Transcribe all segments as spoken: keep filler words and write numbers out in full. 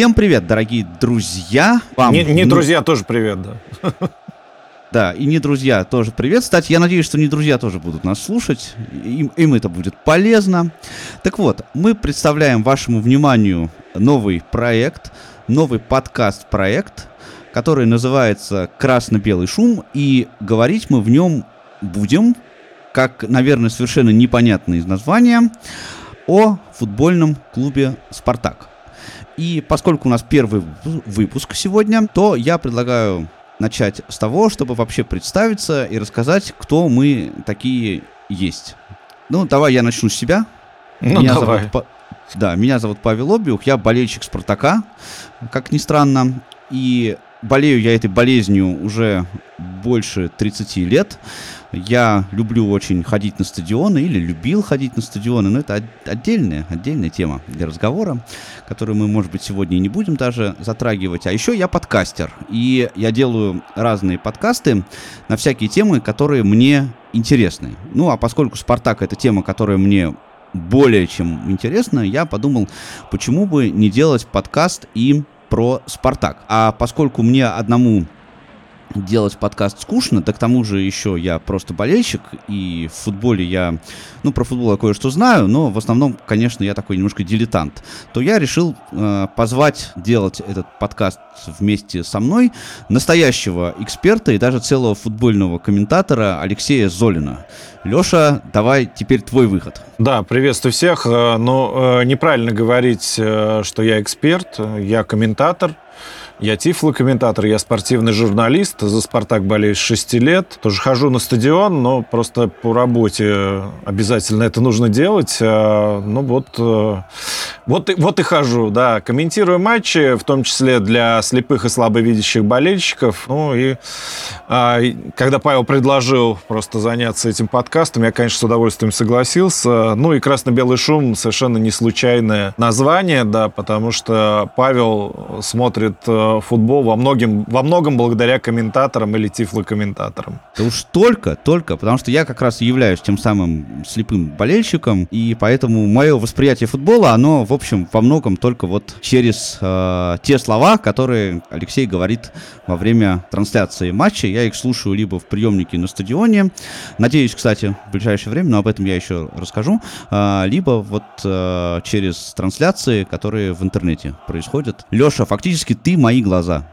Всем привет, дорогие друзья. Вам... Не, не друзья тоже привет, да. Да, и не друзья тоже привет. Кстати, я надеюсь, что не друзья тоже будут нас слушать. Им, им это будет полезно. Так вот, мы представляем вашему вниманию новый проект, новый подкаст-проект, который называется «Красно-белый шум». И говорить мы в нем будем, как, наверное, совершенно непонятно из названия, о футбольном клубе «Спартак». И поскольку у нас первый выпуск сегодня, то я предлагаю начать с того, чтобы вообще представиться и рассказать, кто мы такие есть. Ну, давай я начну с себя. Ну, меня давай. Зовут, да, меня зовут Павел Обиух, я болельщик «Спартака», как ни странно. И болею я этой болезнью уже больше тридцати лет. Я люблю очень ходить на стадионы, или любил ходить на стадионы, но это отдельная, отдельная тема для разговора, которую мы, может быть, сегодня и не будем даже затрагивать. А еще я подкастер, и я делаю разные подкасты на всякие темы, которые мне интересны. Ну, а поскольку «Спартак» — это тема, которая мне более чем интересна, я подумал, почему бы не делать подкаст и про «Спартак». А поскольку мне одному делать подкаст скучно, да к тому же еще я просто болельщик, и в футболе я, ну, про футбол я кое-что знаю, но в основном, конечно, я такой немножко дилетант, то я решил э, позвать делать этот подкаст вместе со мной настоящего эксперта и даже целого футбольного комментатора Алексея Золина. Леша, давай теперь твой выход. Да, приветствую всех, но неправильно говорить, что я эксперт, я комментатор. Я тифлокомментатор, я спортивный журналист, за «Спартак» болею с шести лет. Тоже хожу на стадион, но просто по работе обязательно это нужно делать. Ну вот, вот, вот и хожу, да. Комментирую матчи, в том числе для слепых и слабовидящих болельщиков. Ну и когда Павел предложил просто заняться этим подкастом, я, конечно, с удовольствием согласился. Ну и «Красно-белый шум» совершенно не случайное название, да, потому что Павел смотрит футбол во многим, во многом благодаря комментаторам или тифлокомментаторам. Да уж только, только, потому что я как раз и являюсь тем самым слепым болельщиком, и поэтому мое восприятие футбола, оно, в общем, во многом только вот через э, те слова, которые Алексей говорит во время трансляции матча. Я их слушаю либо в приемнике на стадионе, надеюсь, кстати, в ближайшее время, но об этом я еще расскажу, э, либо вот э, через трансляции, которые в интернете происходят. Леша, фактически ты моя мои глаза,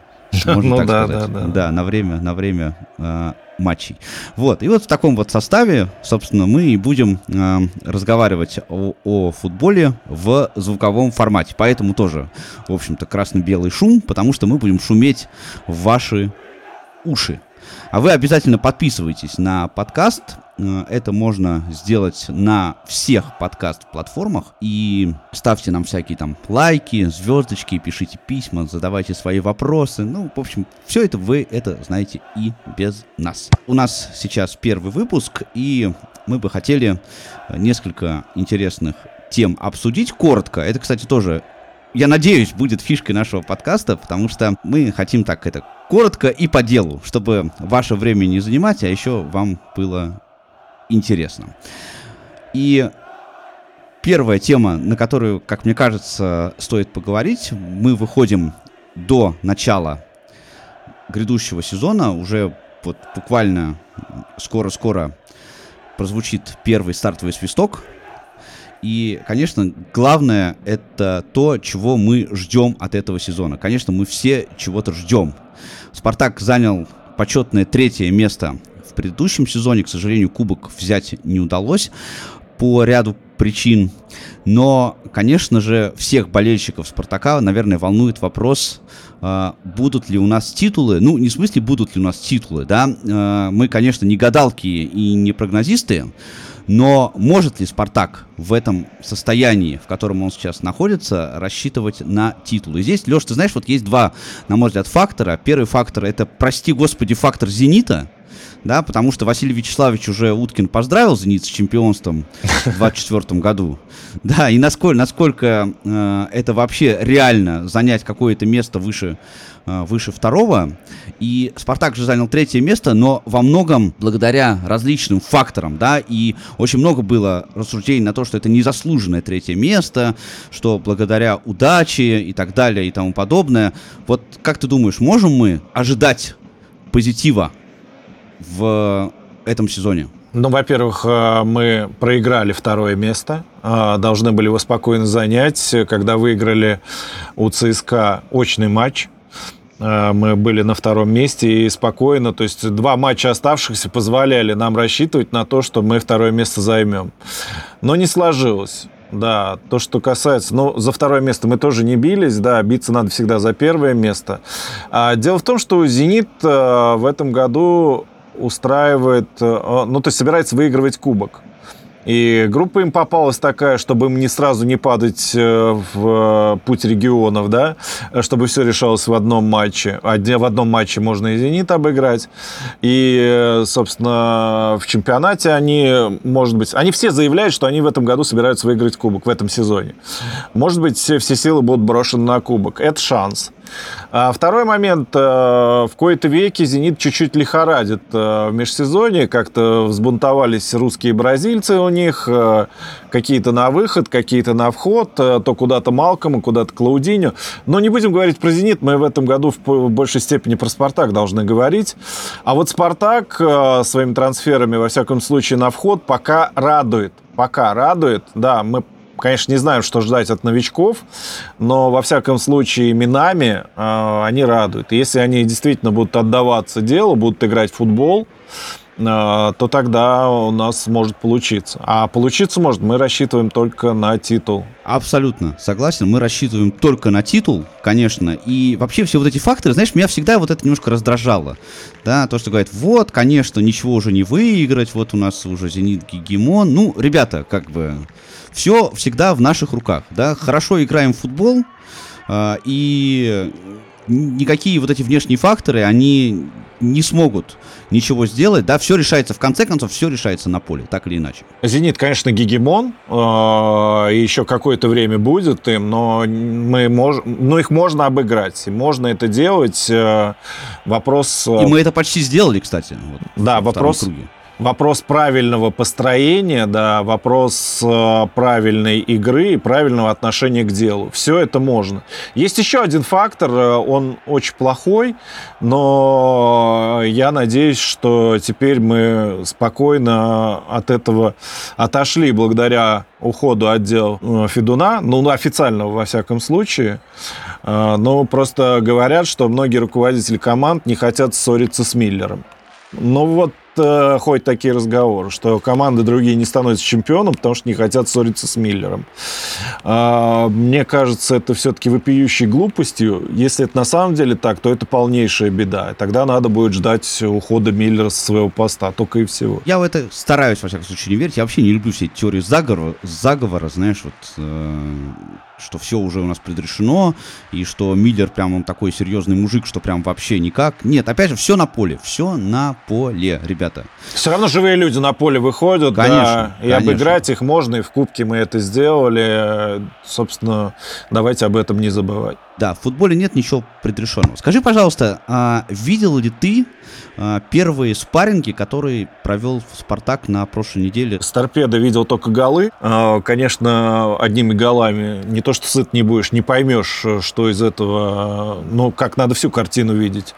можно так сказать, да, на время, на время э, матчей. Вот, и вот в таком вот составе, собственно, мы и будем э, разговаривать о, о футболе в звуковом формате, поэтому тоже, в общем-то, красно-белый шум, потому что мы будем шуметь в ваши уши. А вы обязательно подписывайтесь на подкаст. Это можно сделать на всех подкаст-платформах. И ставьте нам всякие там лайки, звездочки, пишите письма, задавайте свои вопросы. Ну, в общем, все это вы это знаете и без нас. У нас сейчас первый выпуск, и мы бы хотели несколько интересных тем обсудить коротко. Это, кстати, тоже, я надеюсь, будет фишкой нашего подкаста, потому что мы хотим так это коротко и по делу, чтобы ваше время не занимать, а еще вам было интересно. И первая тема, на которую, как мне кажется, стоит поговорить, мы выходим до начала грядущего сезона, уже вот буквально скоро-скоро прозвучит первый стартовый свисток. И, конечно, главное — это то, чего мы ждем от этого сезона. Конечно, мы все чего-то ждем. «Спартак» занял почетное третье место в предыдущем сезоне. К сожалению, кубок взять не удалось по ряду причин. Но, конечно же, всех болельщиков «Спартака», наверное, волнует вопрос, будут ли у нас титулы. Ну, не в смысле, будут ли у нас титулы, да. Мы, конечно, не гадалки и не прогнозисты, но может ли «Спартак» в этом состоянии, в котором он сейчас находится, рассчитывать на титулы? И здесь, Леш, ты знаешь, вот есть два, на мой взгляд, фактора. Первый фактор — это, прости господи, фактор «Зенита», да, потому что Василий Вячеславович уже Уткин поздравил «Зенит» с чемпионством в двадцать четвёртом году, да, и насколько, насколько э, это вообще реально занять какое-то место выше, э, выше второго, и «Спартак» же занял третье место, но во многом благодаря различным факторам, да, и очень много было рассуждений на то, что это незаслуженное третье место, что благодаря удаче и так далее и тому подобное. Вот как ты думаешь, можем мы ожидать позитива в этом сезоне? Ну, во-первых, мы проиграли второе место, должны были его спокойно занять, когда выиграли у ЦСКА очный матч. Мы были на втором месте и спокойно, то есть два матча оставшихся позволяли нам рассчитывать на то, что мы второе место займем. Но не сложилось. Да, то, что касается... Ну, за второе место мы тоже не бились, да, биться надо всегда за первое место. А дело в том, что «Зенит» в этом году устраивает... Ну, то есть собирается выигрывать кубок. И группа им попалась такая, чтобы им не сразу не падать в путь регионов, да, чтобы все решалось в одном матче. В одном матче можно и «Зенит» обыграть. И, собственно, в чемпионате они, может быть... Они все заявляют, что они в этом году собираются выиграть кубок, в этом сезоне. Может быть, все силы будут брошены на кубок. Это шанс. Второй момент. В кои-то веки «Зенит» чуть-чуть лихорадит в межсезонье. Как-то взбунтовались русские и бразильцы у них. Какие-то на выход, какие-то на вход. То куда-то Малкому, куда-то Клаудиню. Но не будем говорить про «Зенит». Мы в этом году в большей степени про «Спартак» должны говорить. А вот «Спартак» своими трансферами, во всяком случае, на вход пока радует. Пока радует. Да, мы... Конечно, не знаем, что ждать от новичков, но, во всяком случае, именами э, они радуют. И если они действительно будут отдаваться делу, будут играть в футбол, э, то тогда у нас может получиться. А получиться может, мы рассчитываем только на титул. Абсолютно согласен, мы рассчитываем только на титул, конечно. И вообще все вот эти факторы, знаешь, меня всегда вот это немножко раздражало. Да, то, что говорят, вот, конечно, ничего уже не выиграть, вот у нас уже «Зенит» гегемон. Ну, ребята, как бы... Все всегда в наших руках, да, хорошо играем в футбол, э, и никакие вот эти внешние факторы, они не смогут ничего сделать, да, все решается, в конце концов, все решается на поле, так или иначе. «Зенит», конечно, гегемон, э, еще какое-то время будет им, но, мы мож, но их можно обыграть, можно это делать, э, вопрос... И мы это почти сделали, кстати, вот, да, во вопрос... втором круге. Вопрос правильного построения, да, вопрос э, правильной игры и правильного отношения к делу. Все это можно. Есть еще один фактор, он очень плохой, но я надеюсь, что теперь мы спокойно от этого отошли благодаря уходу отдела Федуна, ну, официального, во всяком случае. Но просто говорят, что многие руководители команд не хотят ссориться с Миллером. Ну вот, ходят такие разговоры, что команды другие не становятся чемпионом, потому что не хотят ссориться с Миллером. Мне кажется, это все-таки вопиющей глупостью. Если это на самом деле так, то это полнейшая беда. И тогда надо будет ждать ухода Миллера со своего поста. Только и всего. Я в это стараюсь, во всяком случае, не верить. Я вообще не люблю все эти теории заговора, заговора знаешь, вот... Э- что все уже у нас предрешено, и что Миллер прям он такой серьезный мужик, что прям вообще никак. Нет, опять же, все на поле, все на поле, ребята. Все равно живые люди на поле выходят, конечно, да, и конечно. Обыграть их можно, и в кубке мы это сделали. Собственно, давайте об этом не забывать. Да, в футболе нет ничего предрешенного. Скажи, пожалуйста, а видел ли ты первые спарринги, которые провел «Спартак» на прошлой неделе? С «Торпедо» видел только голы. Конечно, одними голами не то, что сыт не будешь, не поймешь, что из этого... Ну, как надо всю картину видеть.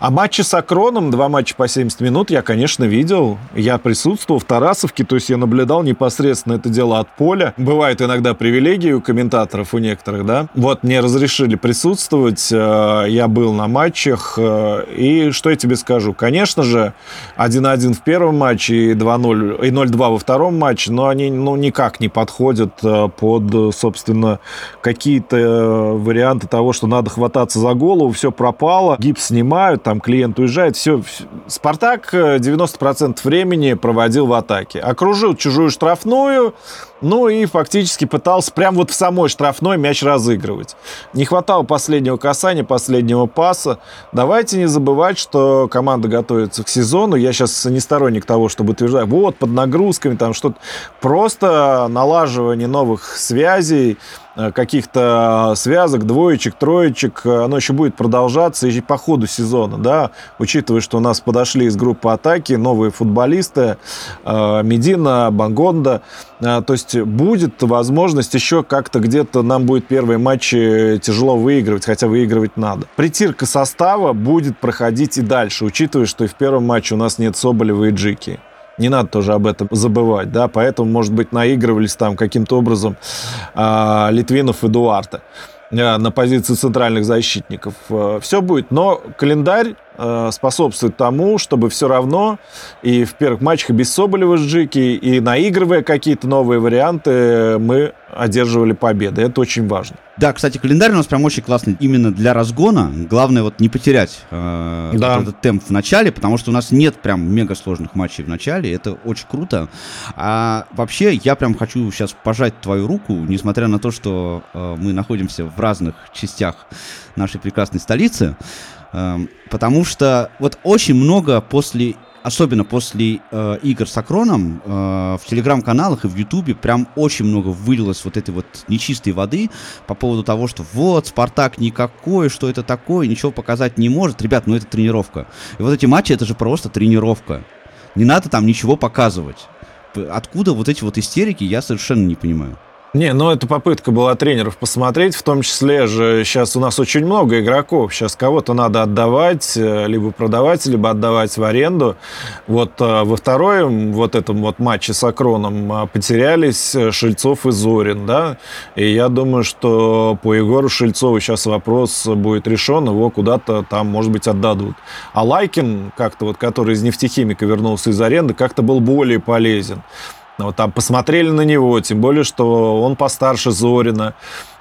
А матчи с «Акроном», два матча по семьдесят минут, я, конечно, видел. Я присутствовал в Тарасовке, то есть я наблюдал непосредственно это дело от поля. Бывают иногда привилегии у комментаторов, у некоторых, да. Вот, мне разрешили присутствовать, я был на матчах, и что я тебе скажу? Конечно же, один-один в первом матче и два-ноль, и ноль-два во втором матче, но они ну, никак не подходят под, собственно, какие-то варианты того, что надо хвататься за голову, все пропало, гипс снимают, там клиент уезжает, все. «Спартак» девяносто процентов времени проводил в атаке. Окружил чужую штрафную, Ну и фактически пытался прям вот в самой штрафной мяч разыгрывать. Не хватало последнего касания, последнего паса. Давайте не забывать, что команда готовится к сезону. Я сейчас не сторонник того, чтобы утверждать, вот, под нагрузками, там что-то. Просто налаживание новых связей, каких-то связок, двоечек, троечек, оно еще будет продолжаться и по ходу сезона, да, учитывая, что у нас подошли из группы атаки новые футболисты, Медина, Бонгонда, то есть будет возможность еще как-то где-то нам будет первые матчи тяжело выигрывать, хотя выигрывать надо. Притирка состава будет проходить и дальше, учитывая, что и в первом матче у нас нет Соболева и Джики. Не надо тоже об этом забывать, да, поэтому, может быть, наигрывались там каким-то образом э, Литвинов и Дуарта э, на позиции центральных защитников. Э, все будет, но календарь э, способствует тому, чтобы все равно и в первых матчах без Соболева с Джики, и наигрывая какие-то новые варианты, мы одерживали победы. Это очень важно. Да, кстати, календарь у нас прям очень классный именно для разгона. Главное вот не потерять э, да. вот этот темп в начале, потому что у нас нет прям мега сложных матчей в начале. Это очень круто. А вообще я прям хочу сейчас пожать твою руку, несмотря на то, что э, мы находимся в разных частях нашей прекрасной столицы, э, потому что вот очень много после... Особенно после э, игр с Акроном э, в телеграм-каналах и в ютубе прям очень много вылилось вот этой вот нечистой воды по поводу того, что вот, Спартак никакой, что это такое, ничего показать не может. Ребят, ну это тренировка. И вот эти матчи, это же просто тренировка. Не надо там ничего показывать. Откуда вот эти вот истерики, я совершенно не понимаю. Не, ну это попытка была тренеров посмотреть, в том числе же сейчас у нас очень много игроков, сейчас кого-то надо отдавать, либо продавать, либо отдавать в аренду. Вот во втором вот этом вот матче с Акроном потерялись Шельцов и Зорин, да, и я думаю, что по Егору Шельцову сейчас вопрос будет решен, его куда-то там, может быть, отдадут. А Лайкин, как-то вот, который из нефтехимика вернулся из аренды, как-то был более полезен. Вот там посмотрели на него, тем более, что он постарше Зорина,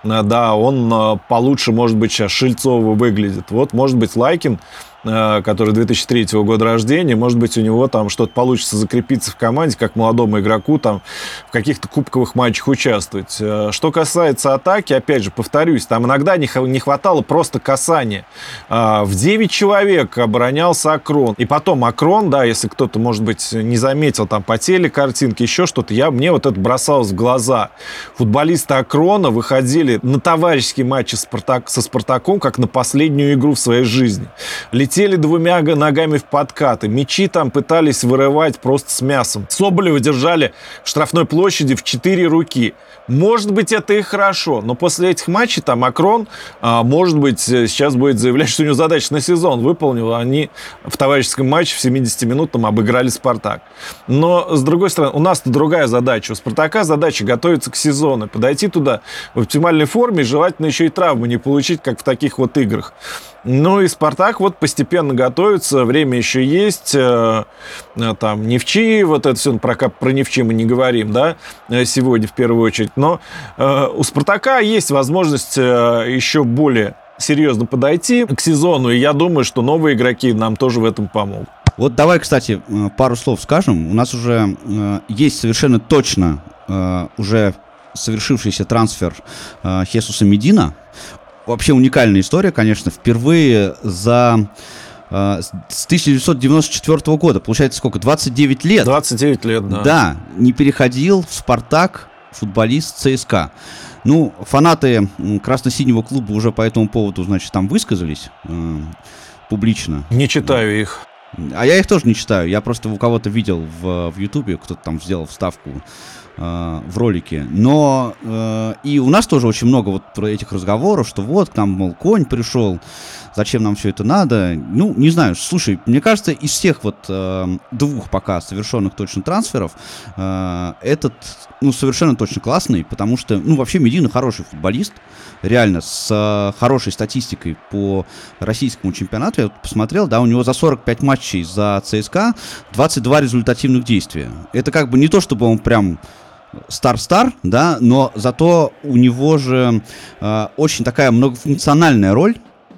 да, он получше, может быть, сейчас Шельцова выглядит. Вот, может быть, Лайкин, который две тысячи третьего года рождения, может быть, у него там что-то получится закрепиться в команде, как молодому игроку там в каких-то кубковых матчах участвовать. Что касается атаки, опять же, повторюсь, там иногда не хватало просто касания. В девять человек оборонялся Акрон. И потом Акрон, да, если кто-то, может быть, не заметил там по телекартинке, еще что-то, я, мне вот это бросалось в глаза. Футболисты Акрона выходили на товарищеские матчи Спартак, со Спартаком, как на последнюю игру в своей жизни. Летели двумя ногами в подкаты. Мячи там пытались вырывать просто с мясом. Соболева держали в штрафной площади в четыре руки. Может быть, это и хорошо, но после этих матчей там Акрон, а, может быть, сейчас будет заявлять, что у него задача на сезон выполнила. Они в товарищеском матче в семидесятиминутном обыграли «Спартак». Но, с другой стороны, у нас-то другая задача. У «Спартака» задача готовиться к сезону, подойти туда в оптимальной форме, желательно еще и травмы не получить, как в таких вот играх. Ну и «Спартак» вот постепенно готовится, время еще есть, там Нефчи, вот это все, про, про Нефчи мы не говорим, да, сегодня в первую очередь, но э, у «Спартака» есть возможность э, еще более серьезно подойти к сезону, и я думаю, что новые игроки нам тоже в этом помогут. Вот давай, кстати, пару слов скажем, у нас уже э, есть совершенно точно э, уже совершившийся трансфер э, Хесуса Медина. Вообще уникальная история, конечно, впервые за, э, с тысяча девятьсот девяносто четвёртого года, получается сколько, двадцать девять лет. двадцать девять лет, да. Да, не переходил в «Спартак» футболист ЦСКА. Ну, фанаты красно-синего клуба уже по этому поводу, значит, там высказались э, публично. Не читаю их. А я их тоже не читаю, я просто у кого-то видел в Ютубе, кто-то там сделал вставку в ролике, но э, и у нас тоже очень много вот этих разговоров, что вот к нам, мол, конь пришел, зачем нам все это надо, ну, не знаю, слушай, мне кажется, из всех вот э, двух пока совершенных точно трансферов, э, этот, ну, совершенно точно классный, потому что, ну, вообще Медина хороший футболист, реально, с э, хорошей статистикой по российскому чемпионату, я вот посмотрел, да, у него за сорок пять матчей за ЦСКА двадцать два результативных действия, это как бы не то, чтобы он прям стар-стар, да, но зато у него же э, очень такая многофункциональная роль,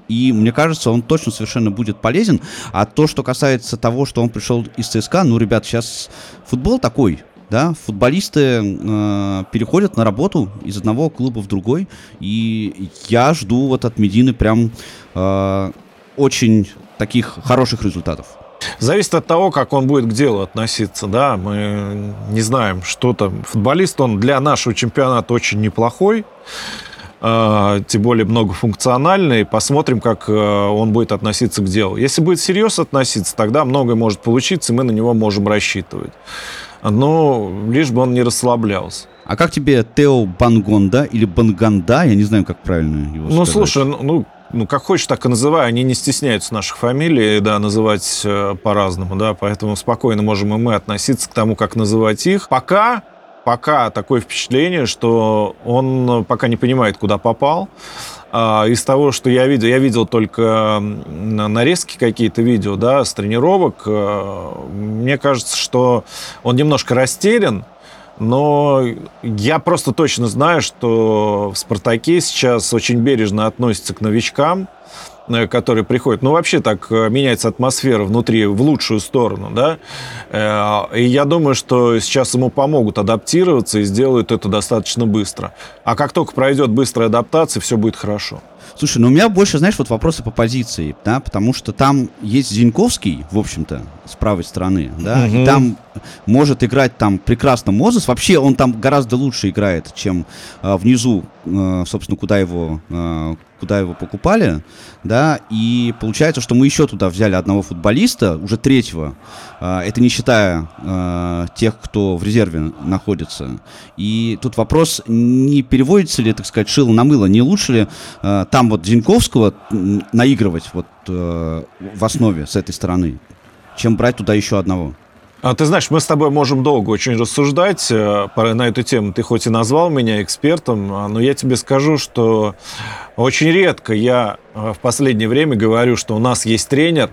и мне кажется, он точно совершенно будет полезен. А то, что касается того, что он пришел из ЦСКА, ну, ребят, сейчас футбол такой, да, футболисты э, переходят на работу из одного клуба в другой, и я жду вот от Медины прям э, очень таких хороших результатов. Зависит от того, как он будет к делу относиться, да, мы не знаем, что там. Футболист, он для нашего чемпионата очень неплохой, э, тем более многофункциональный, посмотрим, как э, он будет относиться к делу. Если будет серьезно относиться, тогда многое может получиться, и мы на него можем рассчитывать. Но лишь бы он не расслаблялся. А как тебе Тео Бонгонда или Бонгонда, я не знаю, как правильно его ну, сказать. Ну, слушай, ну... Ну, как хочешь, так и называй. Они не стесняются наших фамилий, да, называть э, по-разному, да, поэтому спокойно можем и мы относиться к тому, как называть их. Пока, пока такое впечатление, что он пока не понимает, куда попал. А, из того, что я видел, я видел только нарезки какие-то видео, да, с тренировок. Мне кажется, что он немножко растерян. Но я просто точно знаю, что в «Спартаке» сейчас очень бережно относятся к новичкам, которые приходят. Ну, вообще так меняется атмосфера внутри в лучшую сторону, да. И я думаю, что сейчас ему помогут адаптироваться и сделают это достаточно быстро. А как только пройдет быстрая адаптация, все будет хорошо. Слушай, ну у меня больше, знаешь, вот вопросы по позиции, да, потому что там есть Зиньковский, в общем-то, с правой стороны, да, угу. И там может играть там прекрасно Мозес, вообще он там гораздо лучше играет, чем э, внизу, э, собственно, куда его, э, куда его покупали, да, и получается, что мы еще туда взяли одного футболиста, уже третьего, э, это не считая э, тех, кто в резерве находится, и тут вопрос, не переводится ли, так сказать, шило на мыло, не лучше ли э, там вот Зиньковского наигрывать вот э, в основе с этой стороны, чем брать туда еще одного. А ты знаешь, мы с тобой можем долго очень рассуждать на эту тему. Ты хоть и назвал меня экспертом, но я тебе скажу, что очень редко я в последнее время говорю, что у нас есть тренер,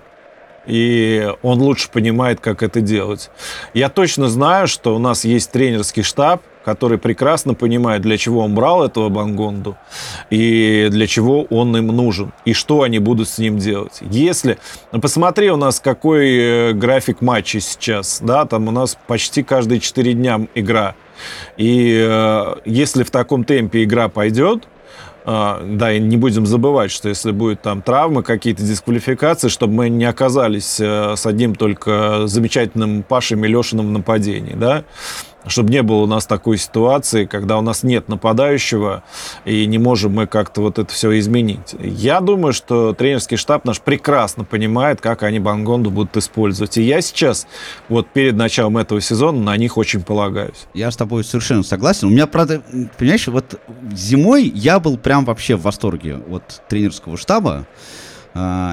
и он лучше понимает, как это делать. Я точно знаю, что у нас есть тренерский штаб, который прекрасно понимает, для чего он брал этого Бонгонду и для чего он им нужен, и что они будут с ним делать. Если... Посмотри у нас, какой график матчей сейчас, да, там у нас почти каждые четыре дня игра. И э, если в таком темпе игра пойдет, э, да, и не будем забывать, что если будут там травмы, какие-то дисквалификации, чтобы мы не оказались э, с одним только замечательным Пашей Милешиным в нападении, да, чтобы не было у нас такой ситуации, когда у нас нет нападающего, и не можем мы как-то вот это все изменить. Я думаю, что тренерский штаб наш прекрасно понимает, как они Бонгонду будут использовать. И я сейчас, вот перед началом этого сезона, на них очень полагаюсь. Я с тобой совершенно согласен. У меня, правда, понимаешь, вот зимой я был прям вообще в восторге от тренерского штаба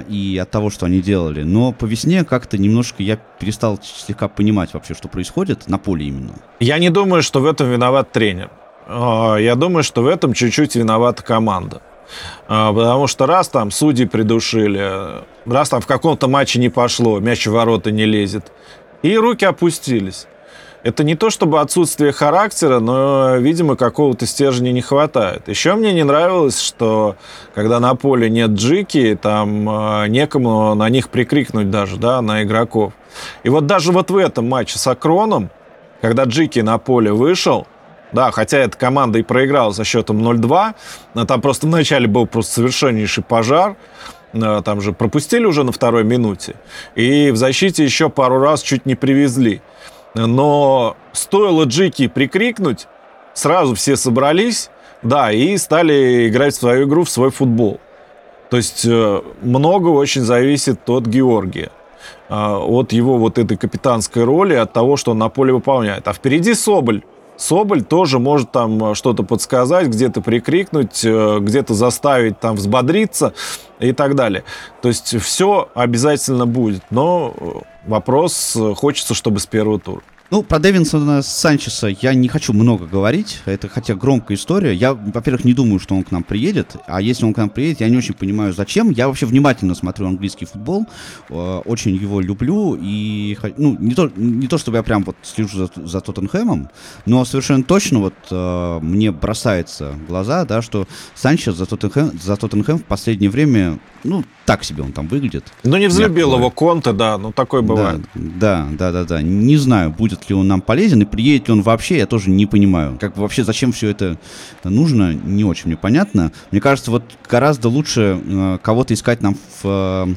и от того, что они делали. Но по весне как-то немножко я перестал слегка понимать вообще, что происходит на поле именно. Я не думаю, что в этом виноват тренер. Я думаю, что в этом чуть-чуть виновата команда. Потому что раз там судьи придушили, раз там в каком-то матче не пошло, мяч в ворота не лезет, и руки опустились. Это не то чтобы отсутствие характера, но, видимо, какого-то стержня не хватает. Еще мне не нравилось, что когда на поле нет Джики, там некому на них прикрикнуть даже, да, на игроков. И вот даже вот в этом матче с Акроном, когда Джики на поле вышел, да, хотя эта команда и проиграла со счетом ноль-два, там просто вначале был просто совершеннейший пожар, там же пропустили уже на второй минуте, и в защите еще пару раз чуть не привезли. Но стоило Джики прикрикнуть, сразу все собрались, да, и стали играть в свою игру, в свой футбол. То есть много очень зависит от Георгия, от его вот этой капитанской роли, от того, что он на поле выполняет. А впереди Соболь. Соболь тоже может там что-то подсказать, где-то прикрикнуть, где-то заставить там взбодриться и так далее. То есть все обязательно будет, но вопрос, хочется, чтобы с первого тура. Ну, про Девинсона Санчеса я не хочу много говорить, это хотя громкая история. Я, во-первых, не думаю, что он к нам приедет, а если он к нам приедет, я не очень понимаю, зачем. Я вообще внимательно смотрю английский футбол, очень его люблю, и, ну, не то, не то чтобы я прям вот слежу за, за Тоттенхэмом, но совершенно точно вот мне бросается в глаза, да, что Санчес за Тоттенхэм, за Тоттенхэм в последнее время, ну, так себе он там выглядит. Ну, не взлюбил его Конте, да, ну, такое бывает. Да, да, да, да, да. Не знаю, будет будет ли он нам полезен и приедет ли он вообще, я тоже не понимаю. Как бы вообще зачем все это нужно, не очень мне понятно. Мне кажется, вот гораздо лучше э, кого-то искать нам в, э,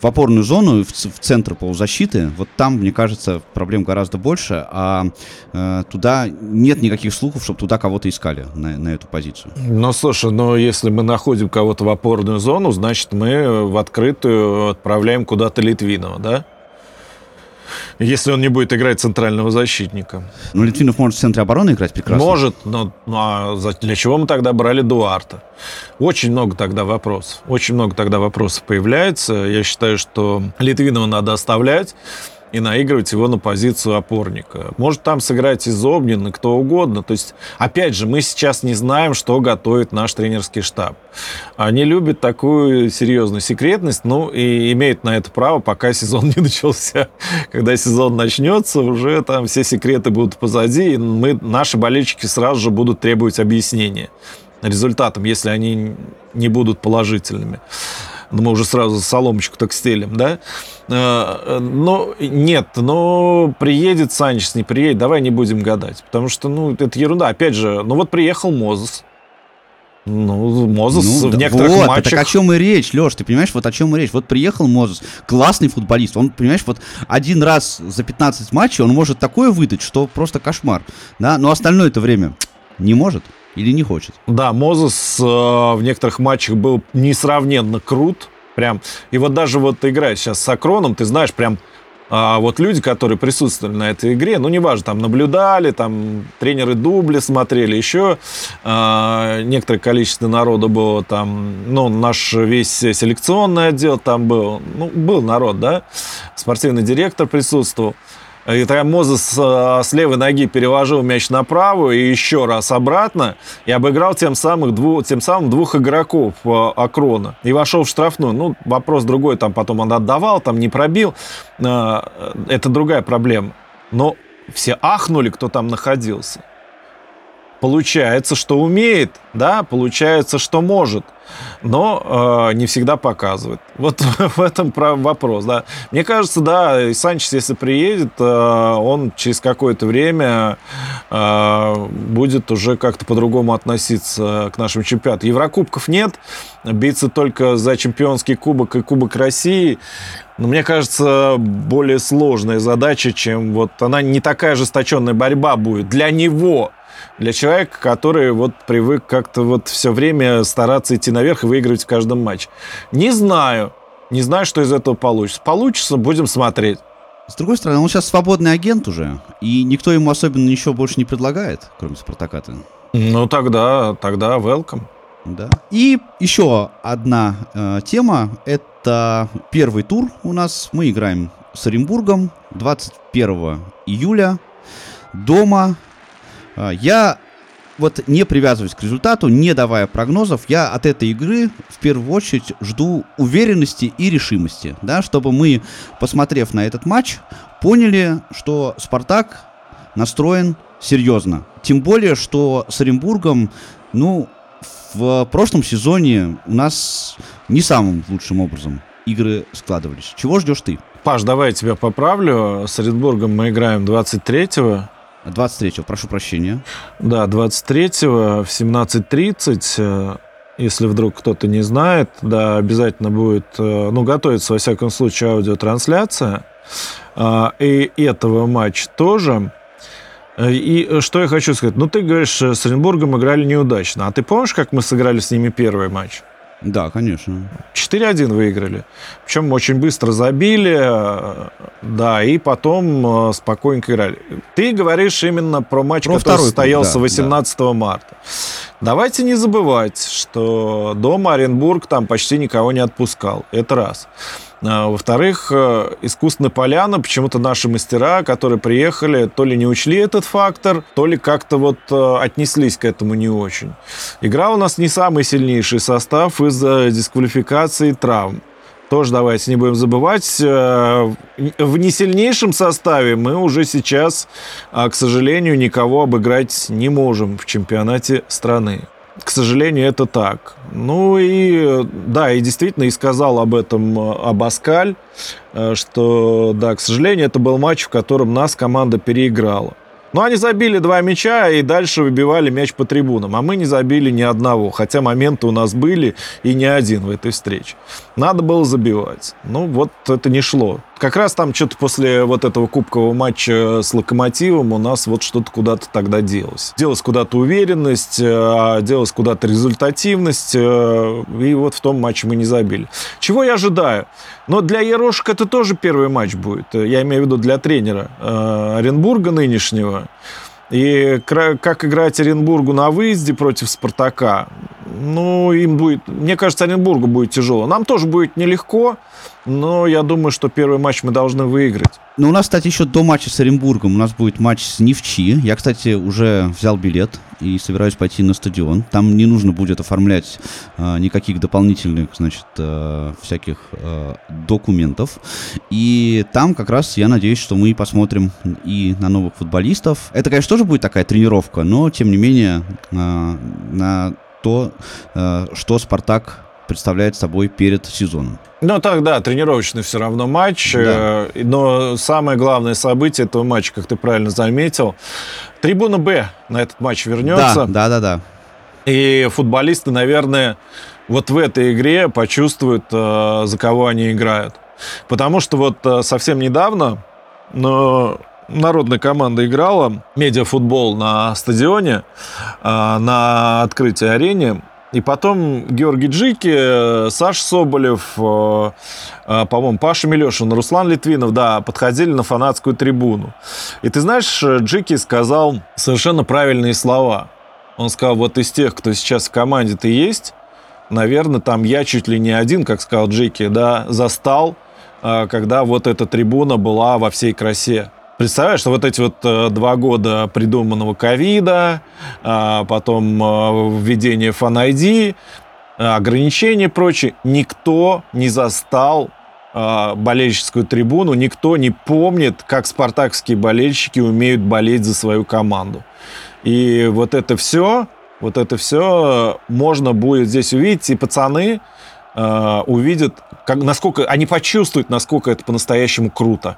в опорную зону, в, в центр полузащиты. Вот там, мне кажется, проблем гораздо больше, а э, туда нет никаких слухов, чтобы туда кого-то искали на, на эту позицию. Ну, слушай, ну, если мы находим кого-то в опорную зону, значит, мы в открытую отправляем куда-то Литвинова, да? Если он не будет играть центрального защитника. Ну, Литвинов может в центре обороны играть прекрасно. Может, но, но для чего мы тогда брали Дуарта? Очень много тогда вопросов. Очень много тогда вопросов появляется. Я считаю, что Литвинова надо оставлять и наигрывать его на позицию опорника. Может там сыграть и Зобнин, и кто угодно. То есть, опять же, мы сейчас не знаем, что готовит наш тренерский штаб. Они любят такую серьезную секретность, ну, и имеют на это право, пока сезон не начался. Когда сезон начнется, уже там все секреты будут позади, и мы, наши болельщики сразу же будут требовать объяснения результатам, если они не будут положительными. Ну, мы уже сразу соломочку так стелим, да? Но нет, но приедет Санчес, не приедет, давай не будем гадать. Потому что, ну, это ерунда. Опять же, ну вот приехал Мозес. Ну, Мозес ну, в некоторых вот, матчах... Вот, так о чем и речь, Леш, ты понимаешь, вот о чем и речь. Вот приехал Мозес, классный футболист. Он, понимаешь, вот один раз за пятнадцать матчей он может такое выдать, что просто кошмар. Да? Но остальное-то время не может. Или не хочет. Да, Мозес э, в некоторых матчах был несравненно крут. Прям. И вот даже вот играя сейчас с Акроном, ты знаешь, прям э, вот люди, которые присутствовали на этой игре, ну, неважно, там наблюдали, там тренеры дубли смотрели, еще э, некоторое количество народу было там, ну, наш весь селекционный отдел там был, ну, был народ, да, спортивный директор присутствовал. И тогда Мозес с левой ноги переложил мяч на правую и еще раз обратно. И обыграл тем самым, дву, тем самым двух игроков Акрона. И вошел в штрафную. Ну, вопрос другой. Там потом он отдавал, там не пробил. Это другая проблема. Но все ахнули, кто там находился. Получается, что умеет, да, получается, что может, но э, не всегда показывает. Вот в этом вопрос, да. Мне кажется, да, и Санчес, если приедет, э, он через какое-то время э, будет уже как-то по-другому относиться к нашему чемпионату. Еврокубков нет, биться только за чемпионский кубок и Кубок России. Но мне кажется, более сложная задача, чем вот она не такая ожесточенная борьба будет для него. Для человека, который вот привык как-то вот все время стараться идти наверх и выигрывать в каждом матче. Не знаю. Не знаю, что из этого получится. Получится, будем смотреть. С другой стороны, он сейчас свободный агент уже. И никто ему особенно ничего больше не предлагает, кроме Спартака-то. Ну, тогда, тогда welcome. Да. И еще одна э, тема. Это первый тур у нас. Мы играем с Оренбургом двадцать первого июля. Дома. Я вот не привязываюсь к результату, не давая прогнозов, я от этой игры в первую очередь жду уверенности и решимости, да, чтобы мы, посмотрев на этот матч, поняли, что «Спартак» настроен серьезно. Тем более, что с Оренбургом, ну, в прошлом сезоне у нас не самым лучшим образом игры складывались. Чего ждешь ты? Паш, давай я тебя поправлю. С Оренбургом мы играем двадцать третьего. двадцать третьего, прошу прощения. Да, двадцать третьего в семнадцать тридцать, если вдруг кто-то не знает, да, обязательно будет, ну, готовится, во всяком случае, аудиотрансляция. И этого матча тоже. И что я хочу сказать? Ну, ты говоришь, с Оренбургом играли неудачно. А ты помнишь, как мы сыграли с ними первый матч? Да, конечно. четыре один выиграли. Причем очень быстро забили. Да, и потом спокойненько играли. Ты говоришь именно про матч, про который состоялся да, восемнадцатого марта. Давайте не забывать, что дома Оренбург там почти никого не отпускал. Это раз. Во-вторых, искусственная поляна. Почему-то наши мастера, которые приехали, то ли не учли этот фактор, то ли как-то вот отнеслись к этому не очень. Игра у нас не самый сильнейший состав из-за дисквалификации и травм. Тоже давайте не будем забывать. В не сильнейшем составе мы уже сейчас, к сожалению, никого обыграть не можем в чемпионате страны. К сожалению, это так. Ну и да, и действительно, и сказал об этом Абаскаль, что, да, к сожалению, это был матч, в котором нас команда переиграла. Но они забили два мяча и дальше выбивали мяч по трибунам. А мы не забили ни одного. Хотя моменты у нас были и не один в этой встрече. Надо было забивать. Ну, вот это не шло. Как раз там что-то после вот этого кубкового матча с Локомотивом у нас вот что-то куда-то тогда делось. Делась куда-то уверенность, делась куда-то результативность. И вот в том матче мы не забили. Чего я ожидаю? Но для Ерошек это тоже первый матч будет. Я имею в виду для тренера Оренбурга нынешнего. И как играть Оренбургу на выезде против Спартака, ну, им будет, мне кажется, Оренбургу будет тяжело. Нам тоже будет нелегко, но я думаю, что первый матч мы должны выиграть. Ну, у нас, кстати, еще до матча с Оренбургом у нас будет матч с Нефчи. Я, кстати, уже взял билет и собираюсь пойти на стадион. Там не нужно будет оформлять э, никаких дополнительных, значит, э, всяких э, документов. И там как раз я надеюсь, что мы посмотрим и на новых футболистов. Это, конечно, тоже будет такая тренировка, но, тем не менее, э, на то, э, что «Спартак» представляет собой перед сезоном. Ну, так, да, тренировочный все равно матч. Да. Но самое главное событие этого матча, как ты правильно заметил, трибуна «Б» на этот матч вернется. Да, да, да, да. И футболисты, наверное, вот в этой игре почувствуют, за кого они играют. Потому что вот совсем недавно но народная команда играла медиафутбол на стадионе, на открытии арене. И потом Георгий Джики, Саша Соболев, по-моему, Паша Милешин, Руслан Литвинов, да, подходили на фанатскую трибуну. И ты знаешь, Джики сказал совершенно правильные слова. Он сказал, вот из тех, кто сейчас в команде ты есть, наверное, там я чуть ли не один, как сказал Джики, да, застал, когда вот эта трибуна была во всей красе. Представляешь, что вот эти вот два года придуманного ковида, потом введение фан-айди, ограничения и прочее, никто не застал болельщицкую трибуну, никто не помнит, как спартакские болельщики умеют болеть за свою команду. И вот это все, вот это все можно будет здесь увидеть, и пацаны увидят, как, насколько они почувствуют, насколько это по-настоящему круто.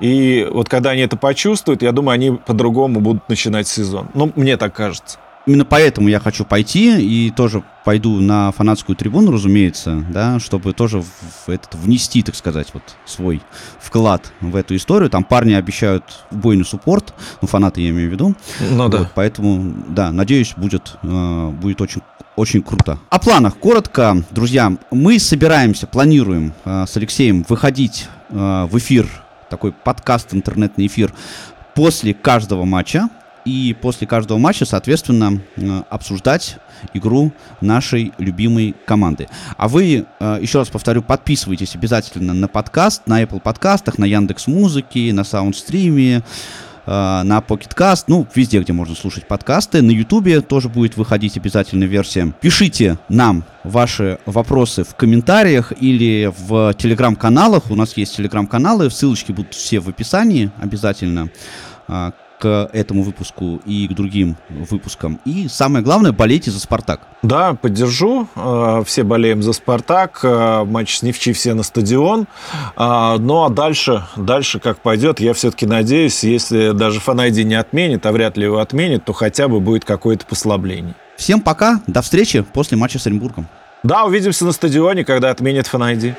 И вот когда они это почувствуют, я думаю, они по-другому будут начинать сезон. Ну, мне так кажется. Именно поэтому я хочу пойти и тоже пойду на фанатскую трибуну, разумеется, да, чтобы тоже в этот, внести, так сказать, вот свой вклад в эту историю. Там парни обещают убойный суппорт, ну, фанаты я имею в виду. Ну да. Вот, поэтому, да, надеюсь, будет, э, будет очень, очень круто. О планах коротко, друзья. Мы собираемся, планируем э, с Алексеем выходить э, в эфир, такой подкаст, интернетный эфир после каждого матча. И после каждого матча, соответственно, обсуждать игру нашей любимой команды. А вы, еще раз повторю, подписывайтесь обязательно на подкаст, на Apple подкастах, на Яндекс.Музыке, на Саундстриме, на Pocketcast, ну, везде, где можно слушать подкасты. На Ютубе тоже будет выходить обязательно версия. Пишите нам ваши вопросы в комментариях или в телеграм-каналах. У нас есть телеграм-каналы, ссылочки будут все в описании обязательно к этому выпуску и к другим выпускам. И самое главное, болейте за «Спартак». Да, поддержу. Все болеем за «Спартак». Матч с Нефчи все на стадион. Ну, а дальше, дальше как пойдет, я все-таки надеюсь, если даже фан-айди не отменит, а вряд ли его отменит, то хотя бы будет какое-то послабление. Всем пока. До встречи после матча с Оренбургом. Да, увидимся на стадионе, когда отменят фан-айди.